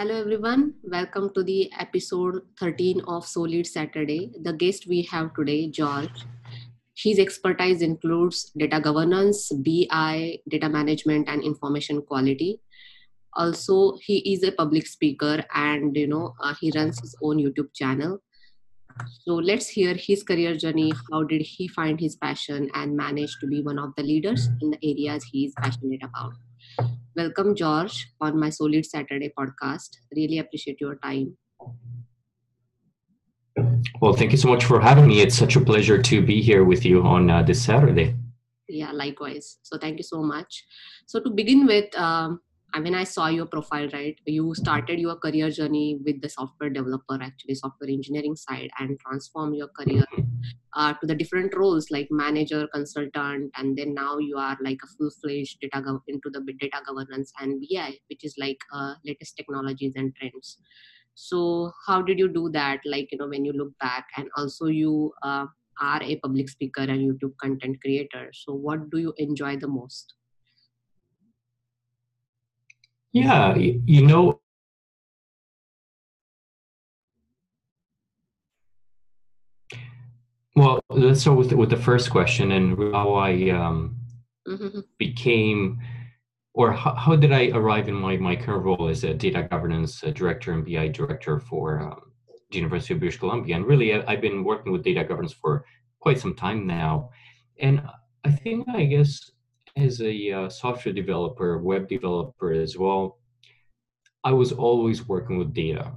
Hello everyone, welcome to the episode 13 of Solid Saturday. The guest we have today, George, his expertise includes data governance, BI, data management and information quality. Also, he is a public speaker and he runs his own YouTube channel. So let's hear his career journey, how did he find his passion and manage to be one of the leaders in the areas he is passionate about. Welcome, George, on my Solid Saturday podcast. Really appreciate your time. Well, thank you so much for having me. It's such a pleasure to be here with you on this Saturday. Yeah, likewise. So thank you so much. So to begin with, I saw your profile, right? You started your career journey with the software developer, actually software engineering side, and transformed your career to the different roles like manager, consultant, and then now you are like a full-fledged data governance and BI, which is like latest technologies and trends. So how did you do that? Like, when you look back, and also you are a public speaker and YouTube content creator. So what do you enjoy the most? Yeah, well, let's start with the first question and how I became, or how did I arrive in my current role as a data governance director and BI director for the University of British Columbia. And really, I've been working with data governance for quite some time now. And I guess, as a software developer, web developer as well, I was always working with data,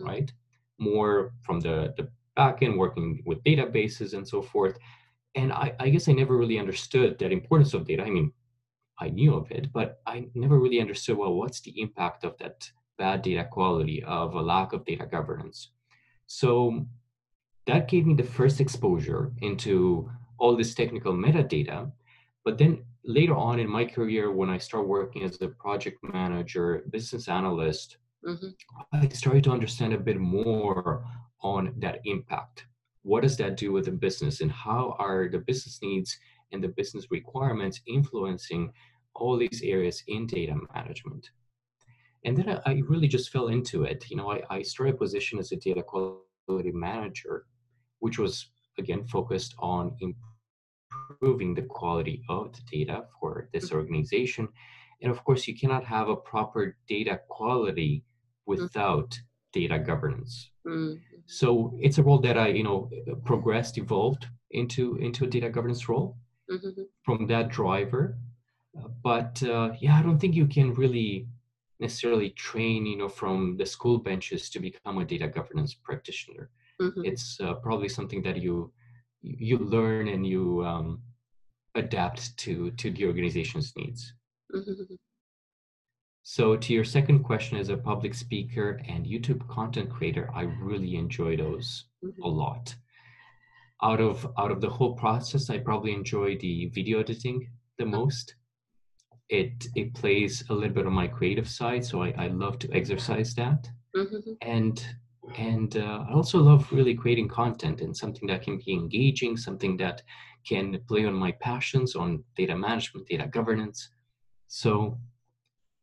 right? More from the back end, working with databases and so forth. And I guess I never really understood that importance of data. I mean, I knew of it, but I never really understood, well, what's the impact of that bad data quality, of a lack of data governance? So that gave me the first exposure into all this technical metadata. But then later on in my career, when I started working as a project manager, business analyst, I started to understand a bit more on that impact. What does that do with the business, and how are the business needs and the business requirements influencing all these areas in data management? And then I really just fell into it. I started a position as a data quality manager, which was, again, focused on improving the quality of the data for this organization. And of course, you cannot have a proper data quality without data governance. So it's a role that I, progressed, evolved into a data governance role from that driver. But I don't think you can really necessarily train, from the school benches to become a data governance practitioner. It's probably something that you learn and you adapt to the organization's needs. So to your second question, as a public speaker and YouTube content creator, I really enjoy those a lot. Out of the whole process, I probably enjoy the video editing the most. It plays a little bit on my creative side, so I love to exercise that. And I also love really creating content, and something that can be engaging, something that can play on my passions on data management, data governance. So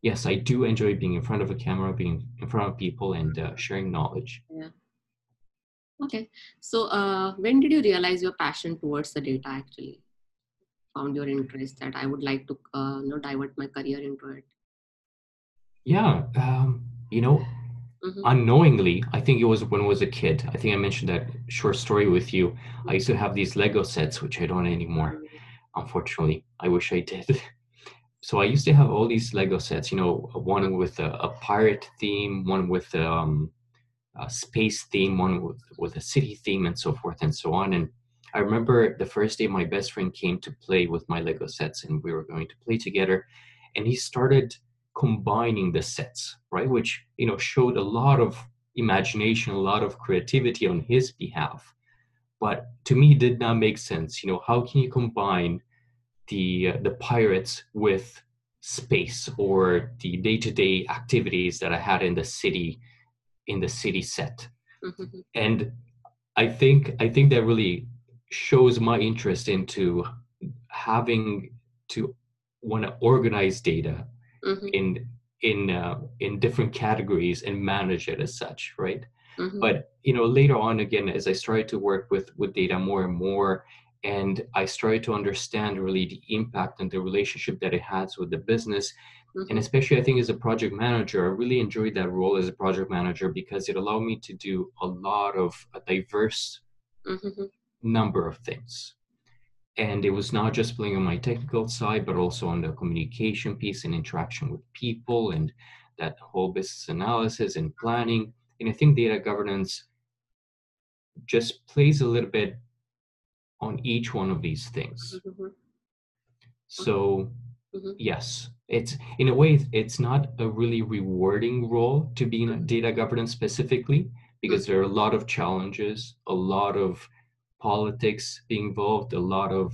yes, I do enjoy being in front of a camera, being in front of people, and sharing knowledge. Yeah. Okay. So when did you realize your passion towards the data actually? Found your interest that I would like to divert my career into it? Yeah. Unknowingly, I think it was when I was a kid. I think I mentioned that short story with you. I used to have these Lego sets, which I don't anymore, unfortunately. I wish I did. So I used to have all these Lego sets, one with a pirate theme, one with a space theme, one with a city theme, and so forth and so on. And I remember the first day my best friend came to play with my Lego sets, and we were going to play together. And he started combining the sets, right? Which, showed a lot of imagination, a lot of creativity on his behalf. But to me, it did not make sense. How can you combine the pirates with space or the day-to-day activities that I had in the city set? And I think that really shows my interest into having to want to organize data in in different categories and manage it as such, right? Mm-hmm. But you know, later on, again, as I started to work with data more and more, and I started to understand really the impact and the relationship that it has with the business. Mm-hmm. And especially, I think, as a project manager, I really enjoyed that role as a project manager because it allowed me to do a lot of a diverse mm-hmm. number of things. And it was not just playing on my technical side, but also on the communication piece and interaction with people and that whole business analysis and planning. And I think data governance just plays a little bit on each one of these things. Mm-hmm. So mm-hmm. yes, it's in a way, it's not a really rewarding role to be in mm-hmm. data governance specifically, because mm-hmm. there are a lot of challenges, a lot of politics being involved, a lot of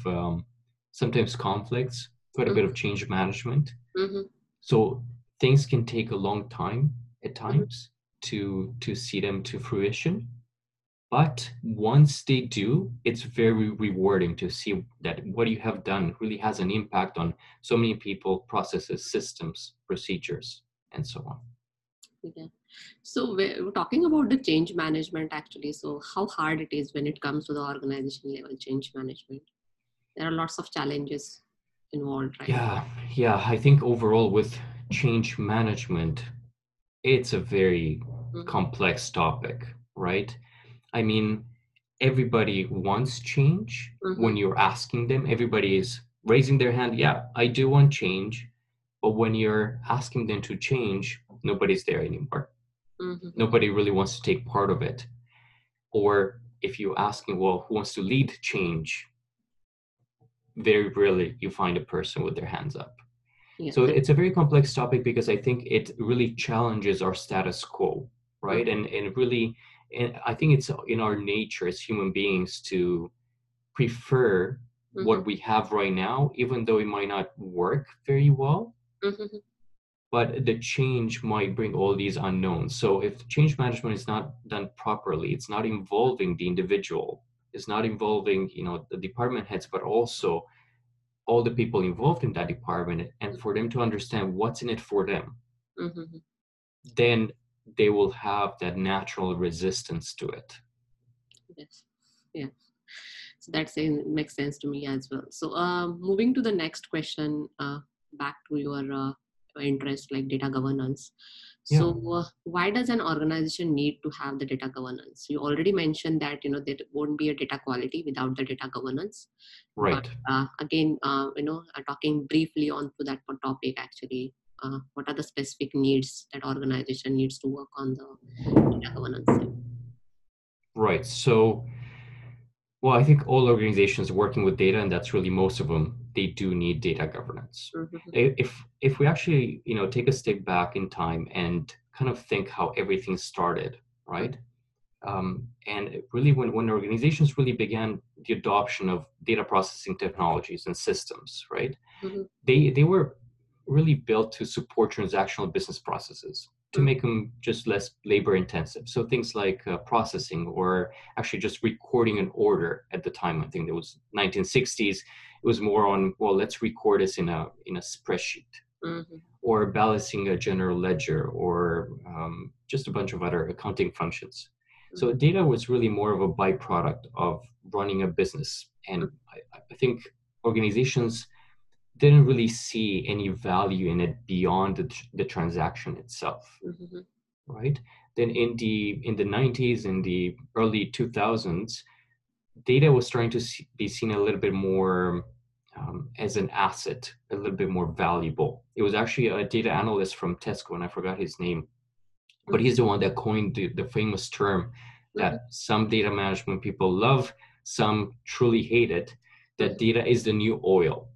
sometimes conflicts, quite a mm-hmm. bit of change management. Mm-hmm. So things can take a long time at times mm-hmm. to see them to fruition. But once they do, it's very rewarding to see that what you have done really has an impact on so many people, processes, systems, procedures, and so on. Okay. So we're talking about the change management actually. So how hard it is when it comes to the organization level change management? There are lots of challenges involved, right? Yeah. I think overall with change management, it's a very mm-hmm. complex topic, right? I mean, everybody wants change. Mm-hmm. When you're asking them, everybody is raising their hand. Yeah, I do want change. But when you're asking them to change, nobody's there anymore. Mm-hmm. Nobody really wants to take part of it. Or if you're asking, well, who wants to lead change? Very rarely you find a person with their hands up. Yeah. So it's a very complex topic because I think it really challenges our status quo, right? Mm-hmm. And really, and I think it's in our nature as human beings to prefer mm-hmm. what we have right now, even though it might not work very well, mm-hmm. but the change might bring all these unknowns. So if change management is not done properly, it's not involving the individual, it's not involving, you know, the department heads, but also all the people involved in that department, and for them to understand what's in it for them, mm-hmm. then they will have that natural resistance to it. Yes. Yeah. So that makes sense to me as well. So moving to the next question, back to your interest, like data governance. Yeah. So why does an organization need to have the data governance? You already mentioned that, you know, there won't be a data quality without the data governance. Right. But, again, you know, talking briefly on to that topic actually. What are the specific needs that organization needs to work on the data governance? Right. So, well, I think all organizations working with data, and that's really most of them, they do need data governance. Mm-hmm. If we actually, you know, take a step back in time and kind of think how everything started, right? And really when organizations really began the adoption of data processing technologies and systems, right? Mm-hmm. They were really built to support transactional business processes, to make them just less labor intensive. So things like processing, or actually just recording an order at the time. I think it was 1960s. It was more on, well, let's record this in a spreadsheet, mm-hmm. or balancing a general ledger, or just a bunch of other accounting functions. Mm-hmm. So data was really more of a byproduct of running a business. And I think organizations didn't really see any value in it beyond the transaction itself, mm-hmm. right? Then in the 90s, in the early 2000s, data was starting to be seen a little bit more as an asset, a little bit more valuable. It was actually a data analyst from Tesco, and I forgot his name, but he's the one that coined the famous term that mm-hmm. some data management people love, some truly hate it, that data is the new oil.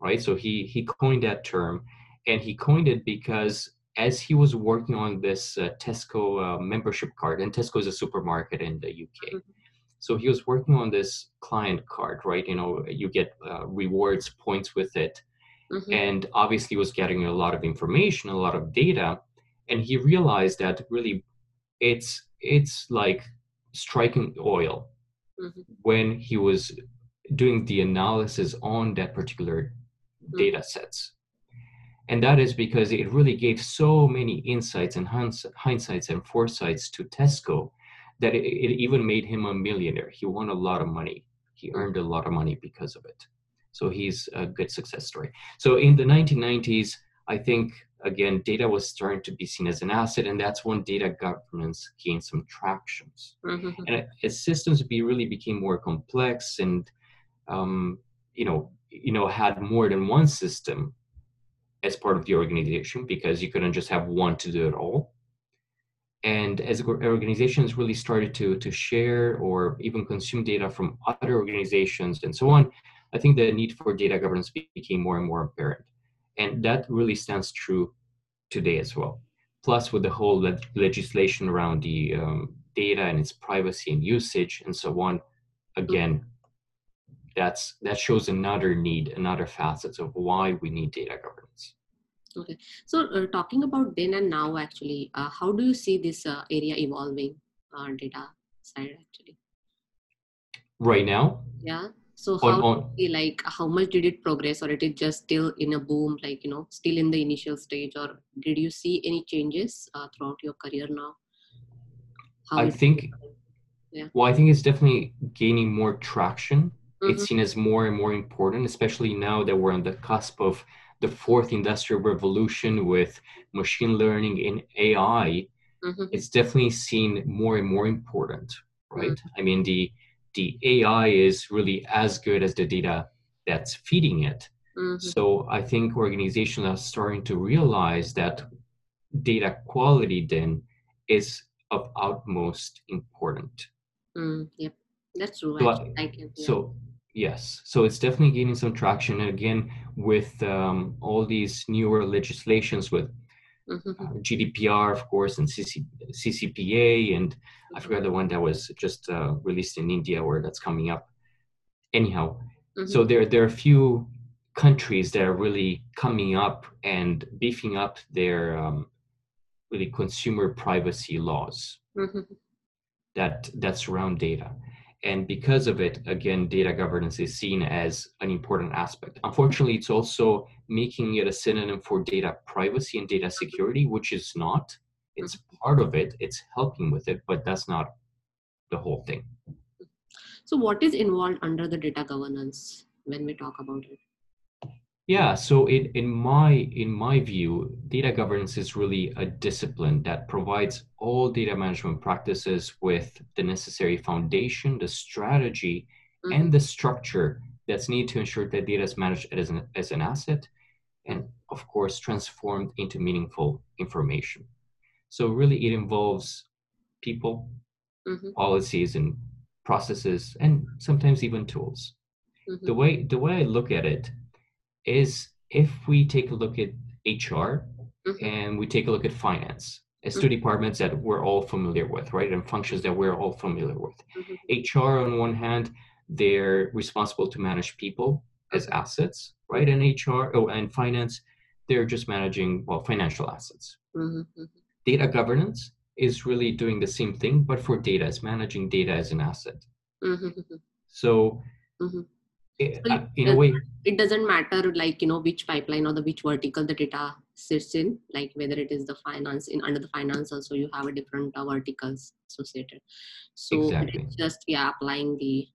Right, so he coined that term, and he coined it because as he was working on this Tesco membership card, and Tesco is a supermarket in the UK, mm-hmm. so he was working on this client card, right? You know, you get rewards points with it, mm-hmm. and obviously was getting a lot of information, a lot of data, and he realized that really, it's like striking oil mm-hmm. when he was doing the analysis on that particular data sets. And that is because it really gave so many insights and hindsights and foresights to Tesco that it even made him a millionaire. He won a lot of money. He earned a lot of money because of it. So he's a good success story. So in the 1990s, I think, again, data was starting to be seen as an asset, and that's when data governance gained some traction. Mm-hmm. And as systems really became more complex and, had more than one system as part of the organization, because you couldn't just have one to do it all. And as organizations really started to share or even consume data from other organizations and so on, I think the need for data governance became more and more apparent. And that really stands true today as well. Plus with the whole legislation around the data and its privacy and usage and so on, again, that shows another need, another facet of why we need data governance. Okay, so talking about then and now, actually, how do you see this area evolving on data side, actually? Right now? Yeah. So how much did it progress, or it is just still in a boom, still in the initial stage, or did you see any changes throughout your career now? I think it's definitely gaining more traction. It's seen as more and more important, especially now that we're on the cusp of the fourth industrial revolution with machine learning and AI. Mm-hmm. It's definitely seen more and more important, right? Mm-hmm. I mean, the AI is really as good as the data that's feeding it. Mm-hmm. So I think organizations are starting to realize that data quality then is of utmost importance. Mm, yep. That's true. Yes, so it's definitely gaining some traction. And again, with all these newer legislations with GDPR, of course, and CCPA, and I forgot the one that was just released in India, or that's coming up. Anyhow, so there are a few countries that are really coming up and beefing up their really consumer privacy laws that surround data. And because of it, again, data governance is seen as an important aspect. Unfortunately, it's also making it a synonym for data privacy and data security, which is not. It's part of it, it's helping with it, but that's not the whole thing. So what is involved under the data governance when we talk about it? Yeah, so in my view, data governance is really a discipline that provides all data management practices with the necessary foundation, the strategy, and the structure that's needed to ensure that data is managed as an asset and, of course, transformed into meaningful information. So really, it involves people, policies, and processes, and sometimes even tools. Mm-hmm. The way I look at it is, if we take a look at HR and we take a look at finance, as two departments that we're all familiar with, right? And functions that we're all familiar with. Mm-hmm. HR, on one hand, they're responsible to manage people as assets, right? And finance, they're just managing, financial assets. Mm-hmm. Data governance is really doing the same thing, but for data, it's managing data as an asset. Mm-hmm. So, it doesn't matter which pipeline or which vertical the data sits in, whether it is the finance, under the finance also you have a different verticals associated. So exactly. It's just applying the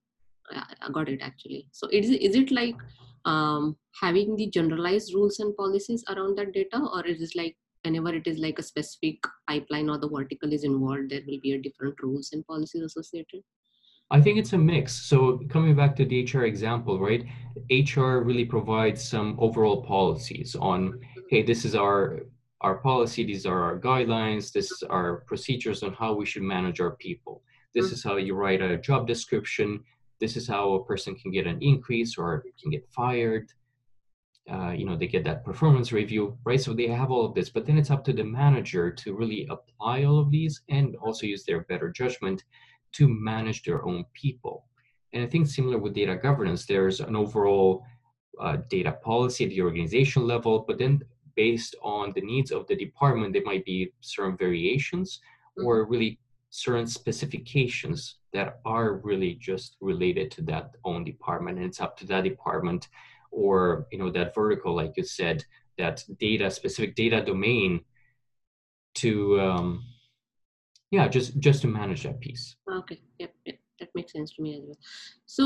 I got it actually. So is it having the generalized rules and policies around that data, or is it whenever it is a specific pipeline or the vertical is involved, there will be a different rules and policies associated? I think it's a mix. So coming back to the HR example, right? HR really provides some overall policies on, hey, this is our policy, these are our guidelines, this are procedures on how we should manage our people. This is how you write a job description. This is how a person can get an increase or can get fired. They get that performance review, right? So they have all of this, but then it's up to the manager to really apply all of these and also use their better judgment to manage their own people. And I think similar with data governance, there's an overall data policy at the organization level, but then based on the needs of the department, there might be certain variations or really certain specifications that are really just related to that own department. And it's up to that department or that vertical, like you said, that data, specific data domain to, yeah, just to manage that piece. Okay, yep, yep. That makes sense to me as well. So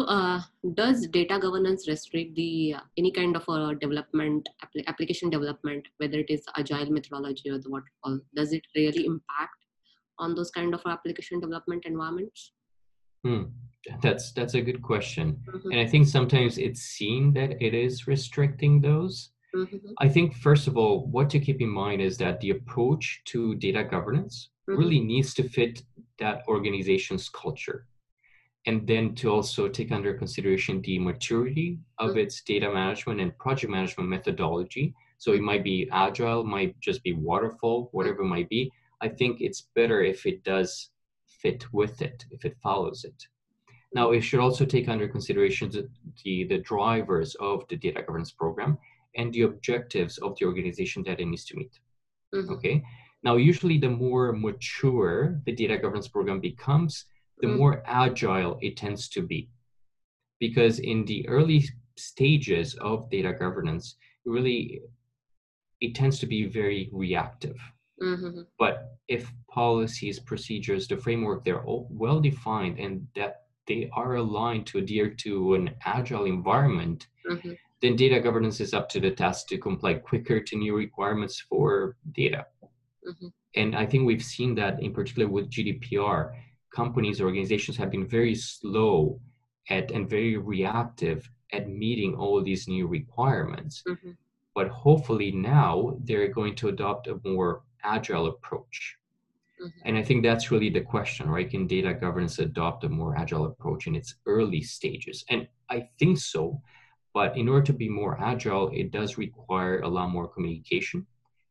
does data governance restrict the any kind of development, application development, whether it is agile methodology or the waterfall? Does it really impact on those kind of application development environments? That's a good question. Mm-hmm. And I think sometimes it's seen that it is restricting those. Mm-hmm. I think, first of all, what to keep in mind is that the approach to data governance mm-hmm. really needs to fit that organization's culture. And then to also take under consideration the maturity of its data management and project management methodology. So it might be agile, might just be waterfall, whatever it might be. I think it's better if it does fit with it, if it follows it. Now, it should also take under consideration the drivers of the data governance program and the objectives of the organization that it needs to meet. Mm-hmm. Okay. Now, usually the more mature the data governance program becomes, the more agile it tends to be. Because in the early stages of data governance, it tends to be very reactive. Mm-hmm. But if policies, procedures, the framework, they're all well-defined and that they are aligned to adhere to an agile environment, mm-hmm. then data governance is up to the task to comply quicker to new requirements for data. Mm-hmm. And I think we've seen that in particular with GDPR. Companies, organizations have been very slow at and very reactive at meeting all these new requirements. Mm-hmm. But hopefully now they're going to adopt a more agile approach. Mm-hmm. And I think that's really the question, right? Can data governance adopt a more agile approach in its early stages? And I think so, but in order to be more agile, it does require a lot more communication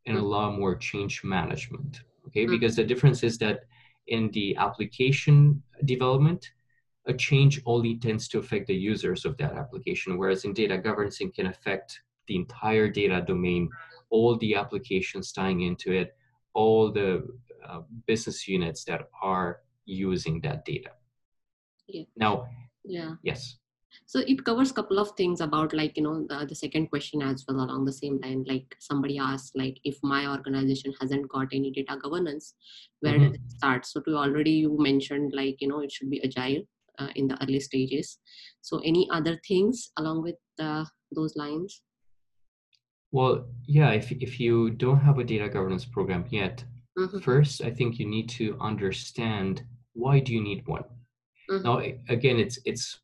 and mm-hmm. a lot more change management, okay? Mm-hmm. Because the difference is that in the application development, a change only tends to affect the users of that application, whereas in data governance, it can affect the entire data domain, all the applications tying into it, all the business units that are using that data. Yeah. Now, yeah. Yes. So it covers a couple of things about, like, you know, the second question as well along the same line. Like somebody asked, like, if my organization hasn't got any data governance, where mm-hmm. does it start? So to already you mentioned, like, you know, it should be agile in the early stages. So any other things along with those lines? Well, yeah, if you don't have a data governance program yet, mm-hmm. first, I think you need to understand why do you need one? Mm-hmm. Now, again, it's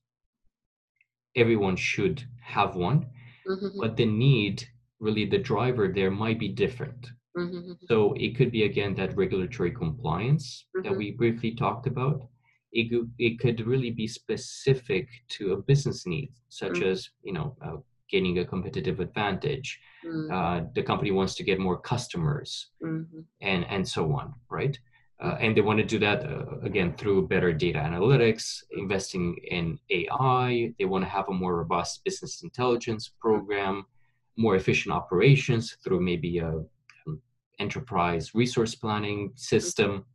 everyone should have one, mm-hmm. but the need, really the driver there might be different. Mm-hmm. So it could be, again, that regulatory compliance mm-hmm. that we briefly talked about. It could really be specific to a business need, such mm-hmm. as, you know, gaining a competitive advantage. Mm-hmm. The company wants to get more customers mm-hmm. and so on, right? And they want to do that, again, through better data analytics, investing in AI. They want to have a more robust business intelligence program, more efficient operations through maybe an enterprise resource planning system.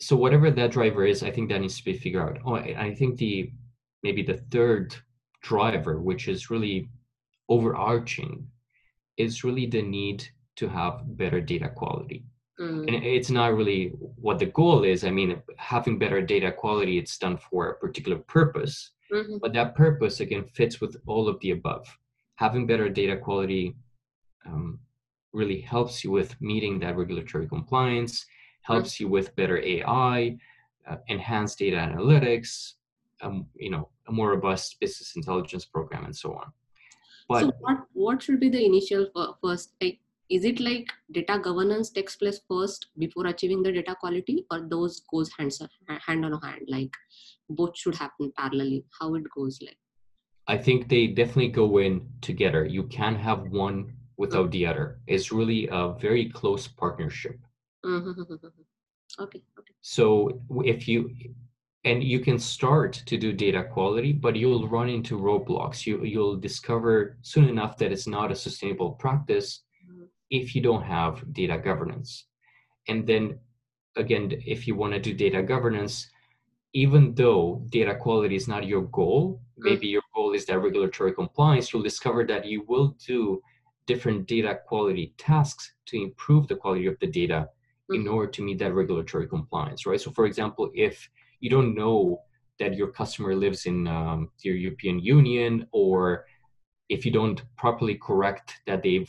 So whatever that driver is, I think that needs to be figured out. Oh, I think maybe the third driver, which is really overarching, is really the need to have better data quality. Mm. And it's not really what the goal is. I mean, having better data quality, it's done for a particular purpose, mm-hmm. but that purpose, again, fits with all of the above. Having better data quality really helps you with meeting that regulatory compliance, helps mm-hmm. you with better AI, enhanced data analytics, you know, a more robust business intelligence program, and so on. But so what should be the initial first, like, is it like data governance takes place first before achieving the data quality, or those goes hand on hand, like both should happen parallelly? How it goes like? I think they definitely go in together. You can't have one without the other. It's really a very close partnership. Mm-hmm. Okay. So you can start to do data quality, but you'll run into roadblocks. You'll discover soon enough that it's not a sustainable practice if you don't have data governance. And then again, if you want to do data governance, even though data quality is not your goal, maybe your goal is that regulatory compliance, you'll discover that you will do different data quality tasks to improve the quality of the data in order to meet that regulatory compliance, right? So for example, if you don't know that your customer lives in the European Union, or if you don't properly correct that they've,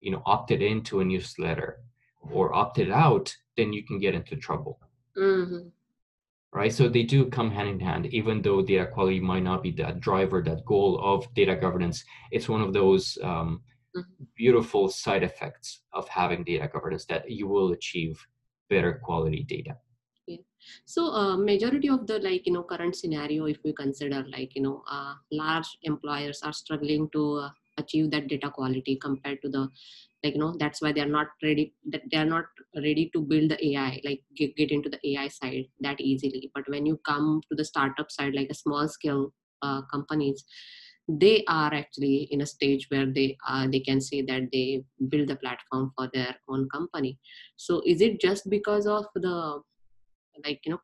you know, opted into a newsletter or opted out, then you can get into trouble. Mm-hmm. Right? So they do come hand in hand, even though data quality might not be that driver, that goal of data governance. It's one of those beautiful side effects of having data governance, that you will achieve better quality data. Yeah. So majority of the current scenario, if we consider large employers are struggling to achieve that data quality compared to the that's why they are not ready to build the AI, get into the AI side that easily. But when you come to the startup side, like a small scale companies, they are actually in a stage where they can say that they build the platform for their own company. So is it just because of the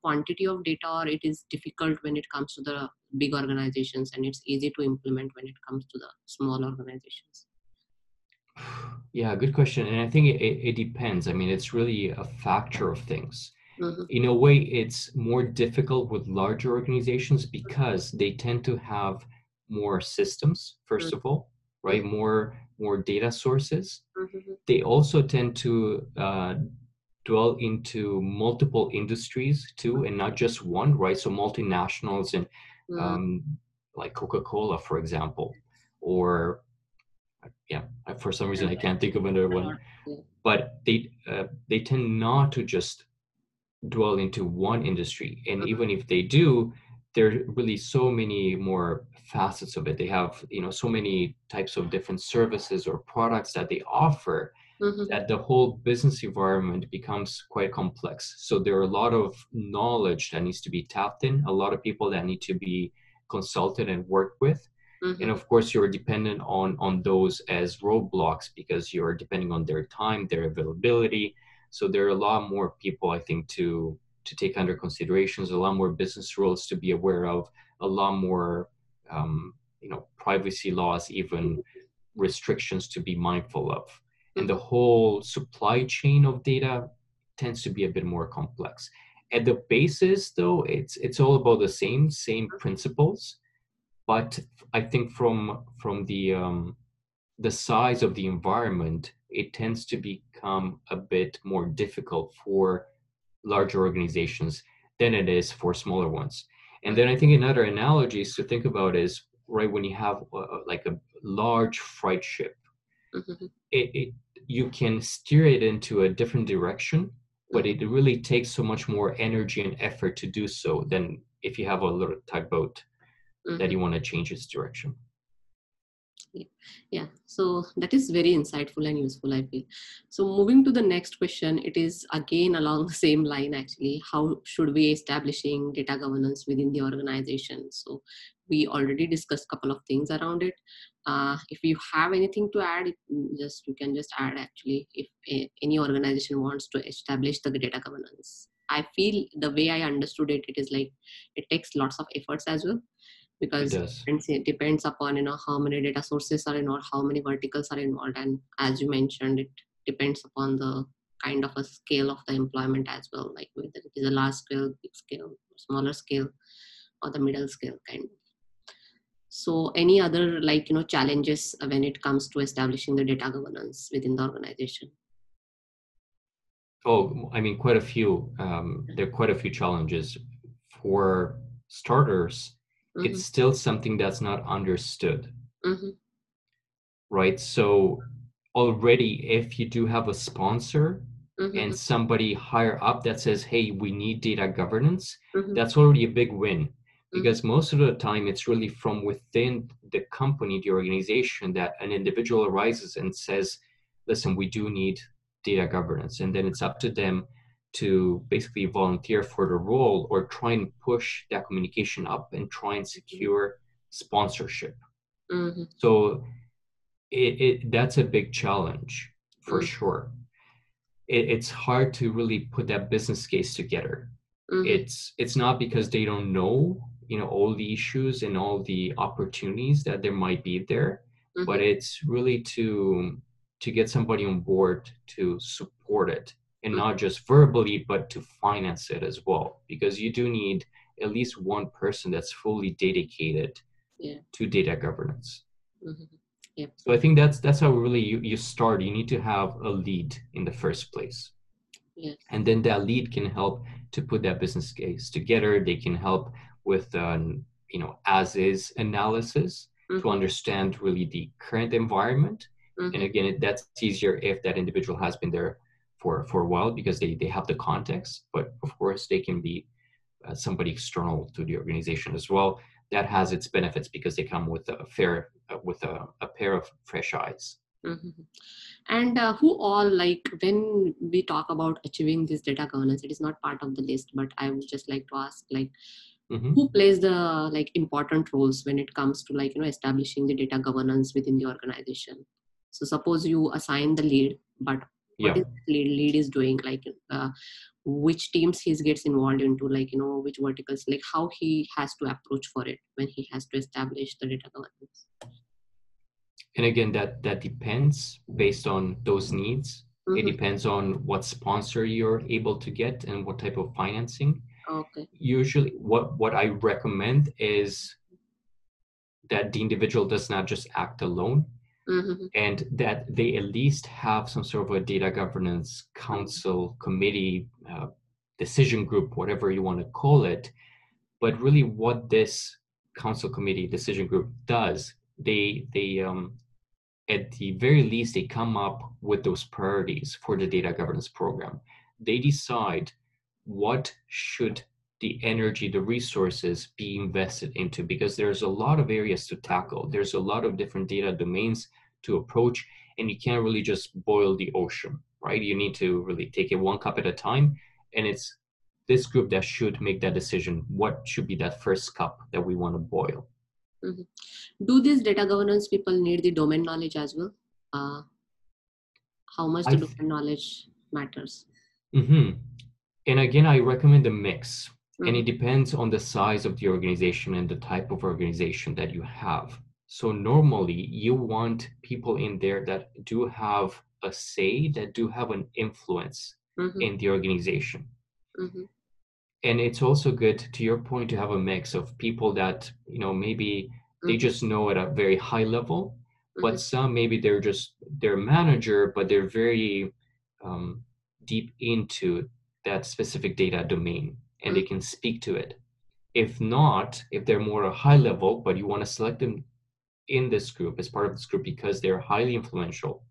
quantity of data, or it is difficult when it comes to the big organizations and it's easy to implement when it comes to the small organizations? Yeah, good question. And I think it depends. I mean, it's really a factor of things. Mm-hmm. In a way, it's more difficult with larger organizations because they tend to have more systems, first mm-hmm. of all, right? More data sources. Mm-hmm. They also tend to dwell into multiple industries too, and not just one, right? So multinationals and like Coca-Cola, for example, or yeah, for some reason I can't think of another one, but they tend not to just dwell into one industry. And even if they do, there are really so many more facets of it. They have, so many types of different services or products that they offer, mm-hmm. that the whole business environment becomes quite complex. So there are a lot of knowledge that needs to be tapped in, a lot of people that need to be consulted and worked with. Mm-hmm. And of course, you're dependent on those as roadblocks because you're depending on their time, their availability. So there are a lot more people, I think, to take under considerations, a lot more business rules to be aware of, a lot more, privacy laws, even restrictions to be mindful of. And the whole supply chain of data tends to be a bit more complex. At the basis, though, it's all about the same principles, but I think from the size of the environment, it tends to become a bit more difficult for larger organizations than it is for smaller ones. And then I think another analogy to think about is, right, when you have a large freight ship, mm-hmm. You can steer it into a different direction, but it really takes so much more energy and effort to do so than if you have a little tugboat mm-hmm. that you want to change its direction. Yeah. So that is very insightful and useful, I feel. So moving to the next question, it is again along the same line, actually. How should we establishing data governance within the organization? So we already discussed a couple of things around it. If you have anything to add, you can just add, actually, if any organization wants to establish the data governance. I feel the way I understood it, it is it takes lots of efforts as well. Because it depends upon how many data sources are involved, how many verticals are involved, and as you mentioned, it depends upon the kind of a scale of the employment as well, like whether it is a large scale, big scale, smaller scale, or the middle scale kind. So any other challenges when it comes to establishing the data governance within the organization? Oh, I mean, quite a few. There are quite a few challenges. For starters, mm-hmm. it's still something that's not understood, mm-hmm. right? So already, if you do have a sponsor mm-hmm. and somebody higher up that says, hey, we need data governance, mm-hmm. that's already a big win, because mm-hmm. most of the time it's really from within the company, the organization, that an individual arises and says, listen, we do need data governance. And then it's up to them to basically volunteer for the role or try and push that communication up and try and secure sponsorship. Mm-hmm. So that's a big challenge for mm-hmm. sure. It's hard to really put that business case together. Mm-hmm. It's not because they don't know, all the issues and all the opportunities that there might be there, mm-hmm. but it's really to to get somebody on board to support it, and not just verbally, but to finance it as well, because you do need at least one person that's fully dedicated to data governance. Mm-hmm. Yeah. So I think that's how really you start. You need to have a lead in the first place. Yes. And then that lead can help to put that business case together. They can help with, as is analysis to understand really the current environment. Mm-hmm. And again, that's easier if that individual has been there for a while, because they have the context, but of course they can be somebody external to the organization as well. That has its benefits because they come with a pair of fresh eyes. Mm-hmm. And who all, like, when we talk about achieving this data governance, it is not part of the list, but I would just like to ask, like, mm-hmm. who plays the important roles when it comes to establishing the data governance within the organization? So suppose you assign the lead, but what is the lead is doing, which teams he gets involved into, which verticals, how he has to approach for it when he has to establish the data governance? And again, that depends based on those needs. Mm-hmm. It depends on what sponsor you're able to get and what type of financing. Okay. Usually what I recommend is that the individual does not just act alone, mm-hmm. and that they at least have some sort of a data governance council, committee, decision group, whatever you want to call it. But really what this council, committee, decision group does, they at the very least, they come up with those priorities for the data governance program. They decide what should the energy, the resources be invested into, because there's a lot of areas to tackle. There's a lot of different data domains to approach, and you can't really just boil the ocean, right? You need to really take it one cup at a time, and it's this group that should make that decision. What should be that first cup that we want to boil? Mm-hmm. Do these data governance people need the domain knowledge as well? How much the domain knowledge matters? Mm-hmm. And again, I recommend a mix, and it depends on the size of the organization and the type of organization that you have. So normally you want people in there that do have a say, that do have an influence in the organization. Mm-hmm. And it's also good, to your point, to have a mix of people that, maybe they just know at a very high level, but some, maybe they're just their manager, but they're very deep into that specific data domain, and they can speak to it. If not, if they're more a high level, but you want to select them in this group, as part of this group, because they're highly influential,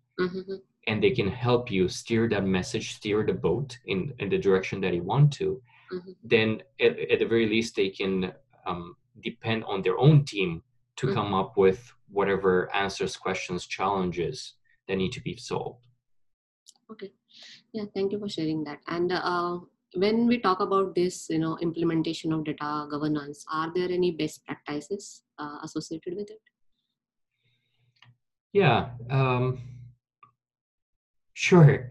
and they can help you steer that message, steer the boat in the direction that you want to, then at the very least, they can depend on their own team to come up with whatever answers, questions, challenges that need to be solved. Okay. Yeah, thank you for sharing that. And when we talk about this, implementation of data governance, are there any best practices associated with it? Yeah, sure.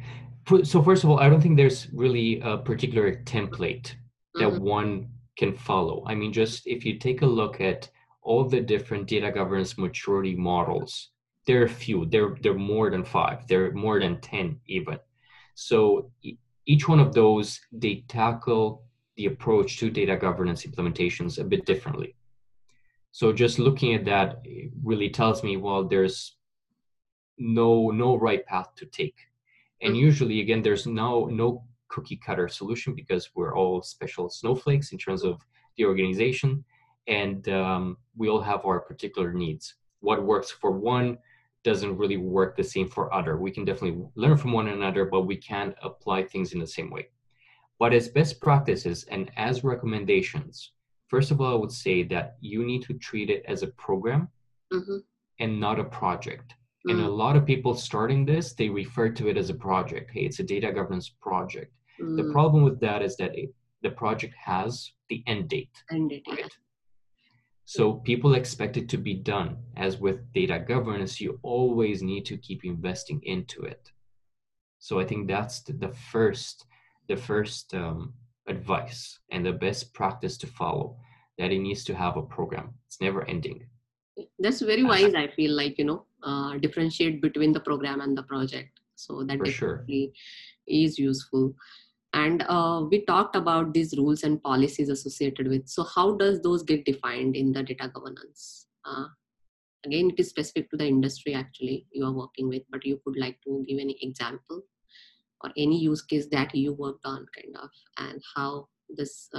So first of all, I don't think there's really a particular template that one can follow. I mean, just if you take a look at all the different data governance maturity models, there are a few, there are more than 5, there are more than 10 even. So each one of those, they tackle the approach to data governance implementations a bit differently. So just looking at that, it really tells me, well, there's no right path to take. And usually, again, there's no cookie cutter solution, because we're all special snowflakes in terms of the organization, and we all have our particular needs. What works for one doesn't really work the same for other. We can definitely learn from one another, but we can't apply things in the same way. But as best practices and as recommendations, first of all, I would say that you need to treat it as a program and not a project. Mm-hmm. And a lot of people starting this, they refer to it as a project. Hey, it's a data governance project. Mm-hmm. The problem with that is that the project has the end date. Right? So people expect it to be done. As with data governance, you always need to keep investing into it. So I think that's the first advice and the best practice to follow, that it needs to have a program. It's never ending. That's very wise, I feel like, differentiate between the program and the project. So that definitely is useful. And we talked about these rules and policies associated with. So how does those get defined in the data governance? Again, it is specific to the industry actually you are working with, but you could like to give any example or any use case that you worked on kind of, and how this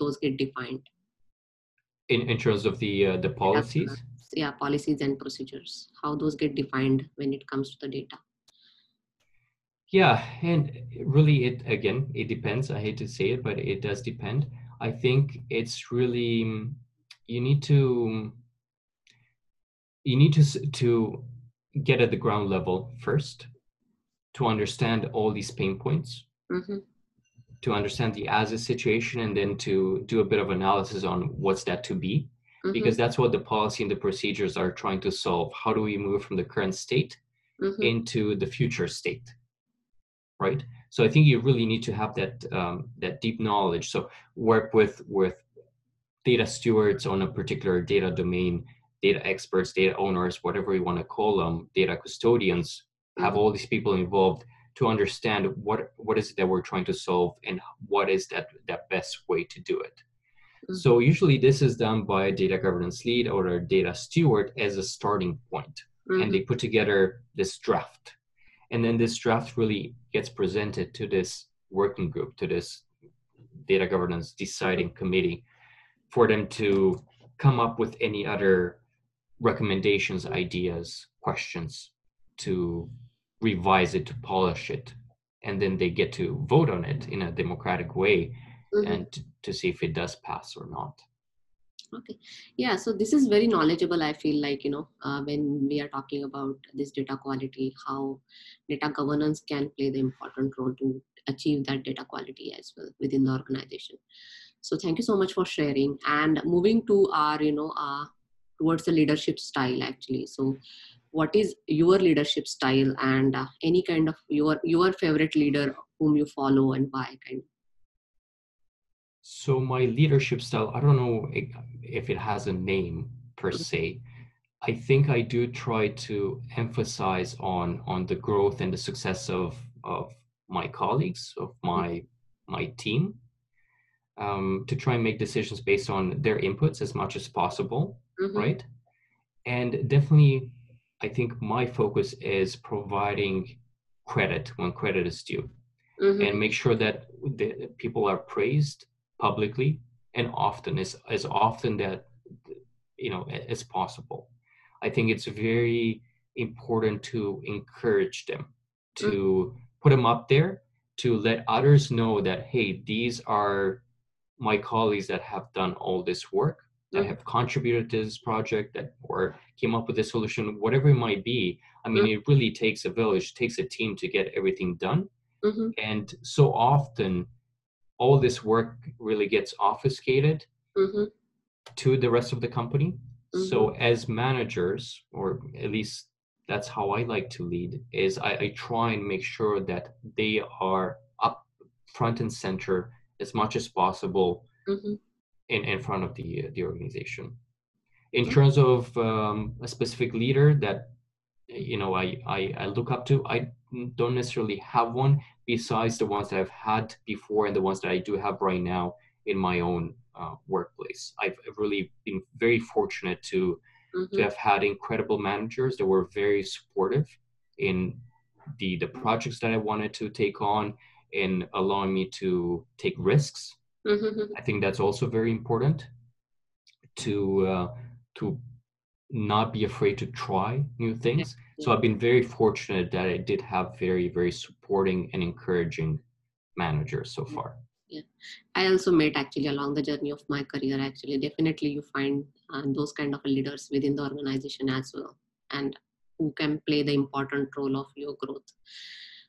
those get defined. In terms of the policies? Yeah, policies and procedures, how those get defined when it comes to the data. Yeah, and really it depends. I hate to say it, but it does depend. I think it's really, you need to get at the ground level first, to understand all these pain points, to understand the as-is situation, and then to do a bit of analysis on what's that to be, because that's what the policy and the procedures are trying to solve. How do we move from the current state into the future state, right? So I think you really need to have that that deep knowledge. So work with data stewards on a particular data domain, data experts, data owners, whatever you want to call them, data custodians, have all these people involved to understand what is it that we're trying to solve and what is that best way to do it. So usually this is done by a data governance lead or a data steward as a starting point. And they put together this draft. And then this draft really gets presented to this working group, to this data governance deciding committee, for them to come up with any other recommendations, ideas, questions, to revise it, to polish it, and then they get to vote on it in a democratic way and to see if it does pass or not. Okay. Yeah. So this is very knowledgeable. I feel like, when we are talking about this data quality, how data governance can play the important role to achieve that data quality as well within the organization. So thank you so much for sharing, and moving to our, towards the leadership style actually. So what is your leadership style, and any kind of your favorite leader whom you follow and why? So my leadership style, I don't know if it has a name per se. I think I do try to emphasize on the growth and the success of my colleagues, of my team, to try and make decisions based on their inputs as much as possible, right? And definitely, I think my focus is providing credit when credit is due, and make sure that the people are praised publicly and often, as often that as possible. I think it's very important to encourage them, to put them up there, to let others know that, hey, these are my colleagues that have done all this work, that have contributed to this project, that or came up with a solution, whatever it might be. I mean, it really takes a village, takes a team to get everything done. And so often, all this work really gets obfuscated to the rest of the company. So as managers, or at least that's how I like to lead, is I try and make sure that they are up front and center as much as possible in front of the organization. In terms of a specific leader that I look up to, I don't necessarily have one besides the ones that I've had before and the ones that I do have right now in my own workplace. I've really been very fortunate to have had incredible managers that were very supportive in the projects that I wanted to take on and allowing me to take risks. I think that's also very important, to not be afraid to try new things. So I've been very fortunate that I did have very, very supporting and encouraging managers so far. Yeah, I also met actually along the journey of my career actually. Definitely you find those kind of leaders within the organization as well, and who can play the important role of your growth.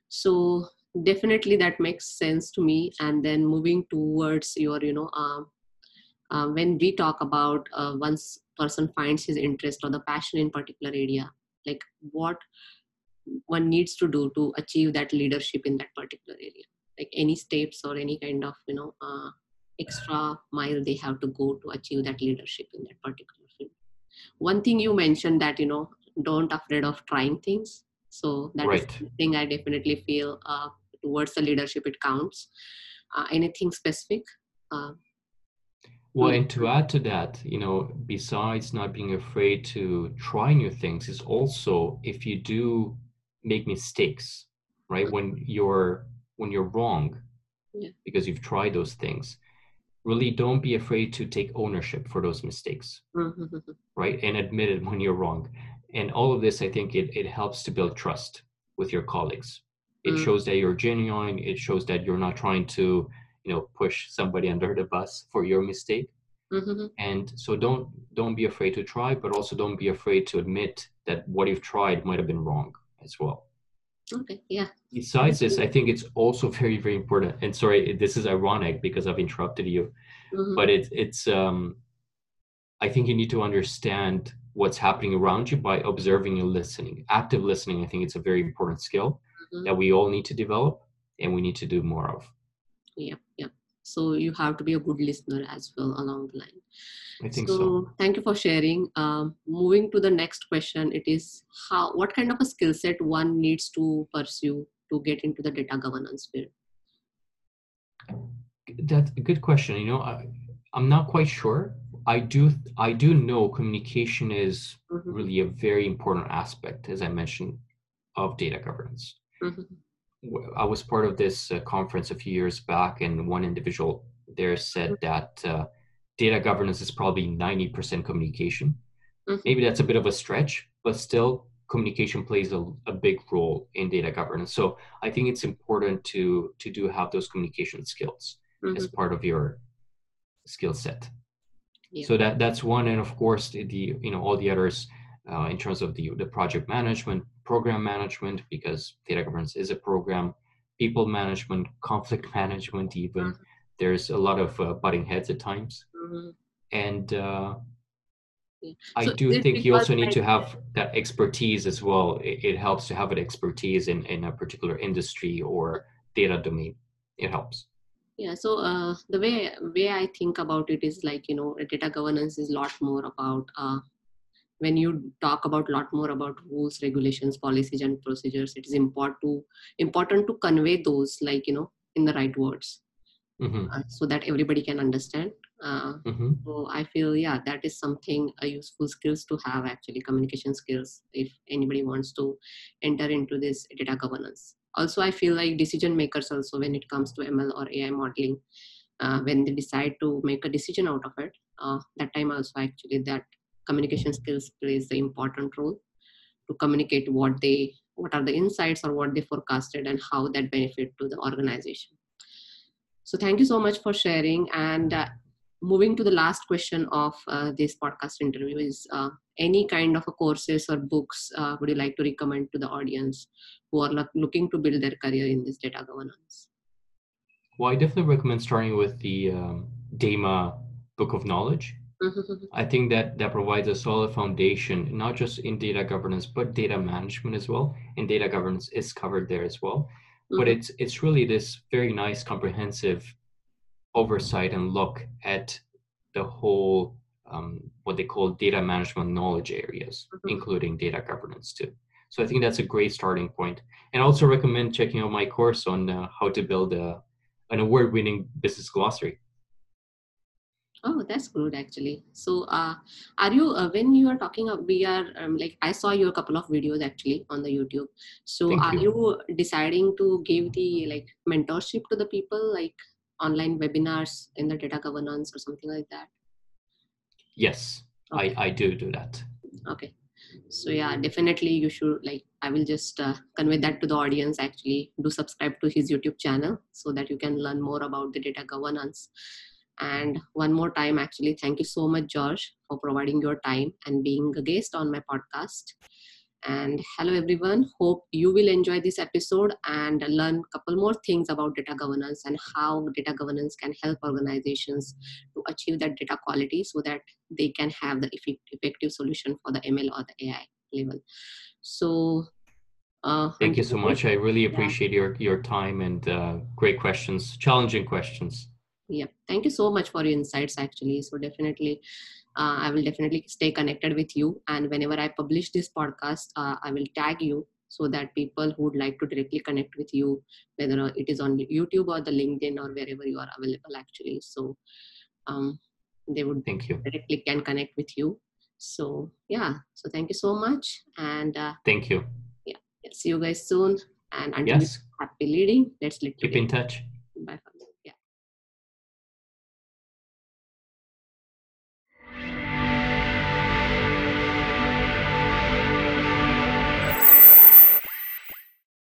So definitely that makes sense to me. And then moving towards your, when we talk about once person finds his interest or the passion in particular area, like what one needs to do to achieve that leadership in that particular area, like any steps or any kind of, extra mile they have to go to achieve that leadership in that particular field. One thing you mentioned that, don't afraid of trying things. So that right. is the thing I definitely feel towards the leadership, it counts. Anything specific? Well, and to add to that, you know, besides not being afraid to try new things, is also if you do make mistakes, right? When you're wrong, yeah. because you've tried those things, really don't be afraid to take ownership for those mistakes, right? And admit it when you're wrong. And all of this, I think it helps to build trust with your colleagues. It shows that you're genuine. It shows that you're not trying to, you know, push somebody under the bus for your mistake. Mm-hmm. And so don't be afraid to try, but also don't be afraid to admit that what you've tried might have been wrong as well. Okay, yeah. Besides this, I think it's also very, very important. And sorry, this is ironic because I've interrupted you, but it's I think you need to understand what's happening around you by observing and listening. Active listening, I think it's a very important skill that we all need to develop and we need to do more of. Yeah, yeah. So you have to be a good listener as well along the line. I think so. Thank you for sharing. Moving to the next question, it is what kind of a skill set one needs to pursue to get into the data governance field? That's a good question. You know, I'm not quite sure. I do know communication is really a very important aspect, as I mentioned, of data governance. I was part of this conference a few years back, and one individual there said that data governance is probably 90% communication. Maybe that's a bit of a stretch, but still communication plays a big role in data governance. So I think it's important to have those communication skills as part of your skill set. Yeah. So that's one. And of course, the you know, all the others in terms of the project management, program management, because data governance is a program, people management, conflict management even. There's a lot of butting heads at times. And yeah. I so do think you also need to have that expertise as well. It helps to have an expertise in a particular industry or data domain. It helps. Yeah, so the way I think about it is like, you know, data governance is a lot more about when you talk about a lot more about rules, regulations, policies, and procedures, it is important to convey those, like, you know, in the right words, so that everybody can understand. So I feel, yeah, that is something a useful skills to have, actually, communication skills, if anybody wants to enter into this data governance. Also, I feel like decision makers also, when it comes to ML or AI modeling, when they decide to make a decision out of it, that time also actually that communication skills plays the important role to communicate what are the insights or what they forecasted and how that benefit to the organization. So thank you so much for sharing. And moving to the last question of this podcast interview is any kind of a courses or books would you like to recommend to the audience who are looking to build their career in this data governance? Well, I definitely recommend starting with the DEMA Book of Knowledge. I think that provides a solid foundation, not just in data governance, but data management as well. And data governance is covered there as well. But it's really this very nice, comprehensive oversight and look at the whole, what they call data management knowledge areas, including data governance too. So I think that's a great starting point. And I also recommend checking out my course on how to build an award-winning business glossary. Oh, that's good, actually. So are you, when you are talking, we are like, I saw your couple of videos actually on the YouTube. So are you deciding to give the like mentorship to the people, like online webinars in the data governance or something like that? Yes, okay. I do that. Okay. So yeah, definitely you should, like, I will just convey that to the audience, actually. Do subscribe to his YouTube channel so that you can learn more about the data governance. And one more time, actually, thank you so much, George, for providing your time and being a guest on my podcast. And hello, everyone. Hope you will enjoy this episode and learn a couple more things about data governance and how data governance can help organizations to achieve that data quality so that they can have the effective solution for the ML or the AI level. So thank you so much. I really appreciate your time and great questions, challenging questions. Yeah, thank you so much for your insights, actually. So definitely I will definitely stay connected with you. And whenever I publish this podcast, I will tag you so that people who would like to directly connect with you, whether it is on YouTube or the LinkedIn or wherever you are available actually. So they would directly can connect with you. So yeah, so thank you so much. And thank you. Yeah, see you guys soon. And until happy leading, let's keep in touch.